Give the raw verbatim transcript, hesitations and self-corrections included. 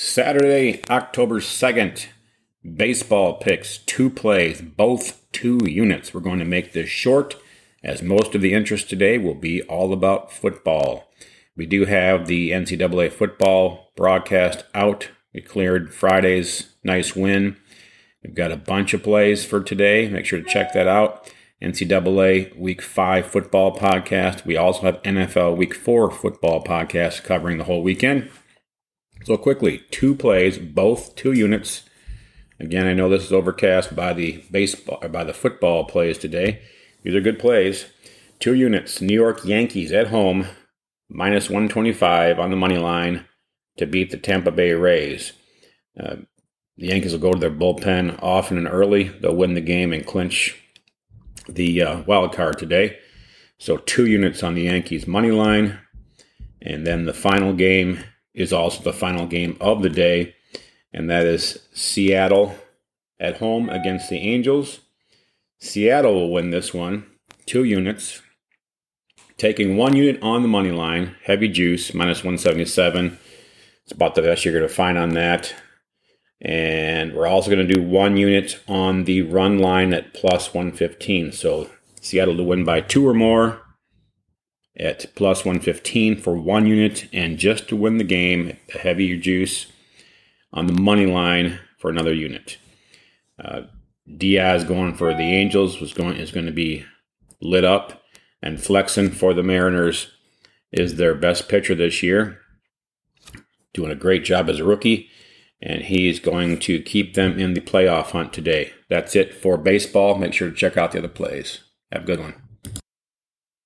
Saturday, October second, baseball picks, two plays, both two units. We're going to make this short, as most of the interest today will be all about football. We do have the N C double A football broadcast out. We cleared Friday's nice win. We've got a bunch of plays for today. Make sure to check that out. N C double A Week five football podcast. We also have N F L Week four football podcast covering the whole weekend. So quickly, two plays, both two units. Again, I know this is overcast by the baseball, by the football plays today. These are good plays. Two units. New York Yankees at home, minus one twenty-five on the money line to beat the Tampa Bay Rays. Uh, the Yankees will go to their bullpen often and early. They'll win the game and clinch the uh, wild card today. So two units on the Yankees money line, and then the final game is also the final game of the day, and that is Seattle at home against the Angels. Seattle will win this one, two units, taking one unit on the money line, heavy juice, minus one seventy-seven. It's about the best you're going to find on that. And we're also going to do one unit on the run line at plus one fifteen. So Seattle to win by two or more at plus one fifteen for one unit, and just to win the game, a heavier juice on the money line for another unit. Uh, Diaz going for the Angels was going is going to be lit up, and Flexen for the Mariners is their best pitcher this year, doing a great job as a rookie, and he's going to keep them in the playoff hunt today. That's it for baseball. Make sure to check out the other plays. Have a good one.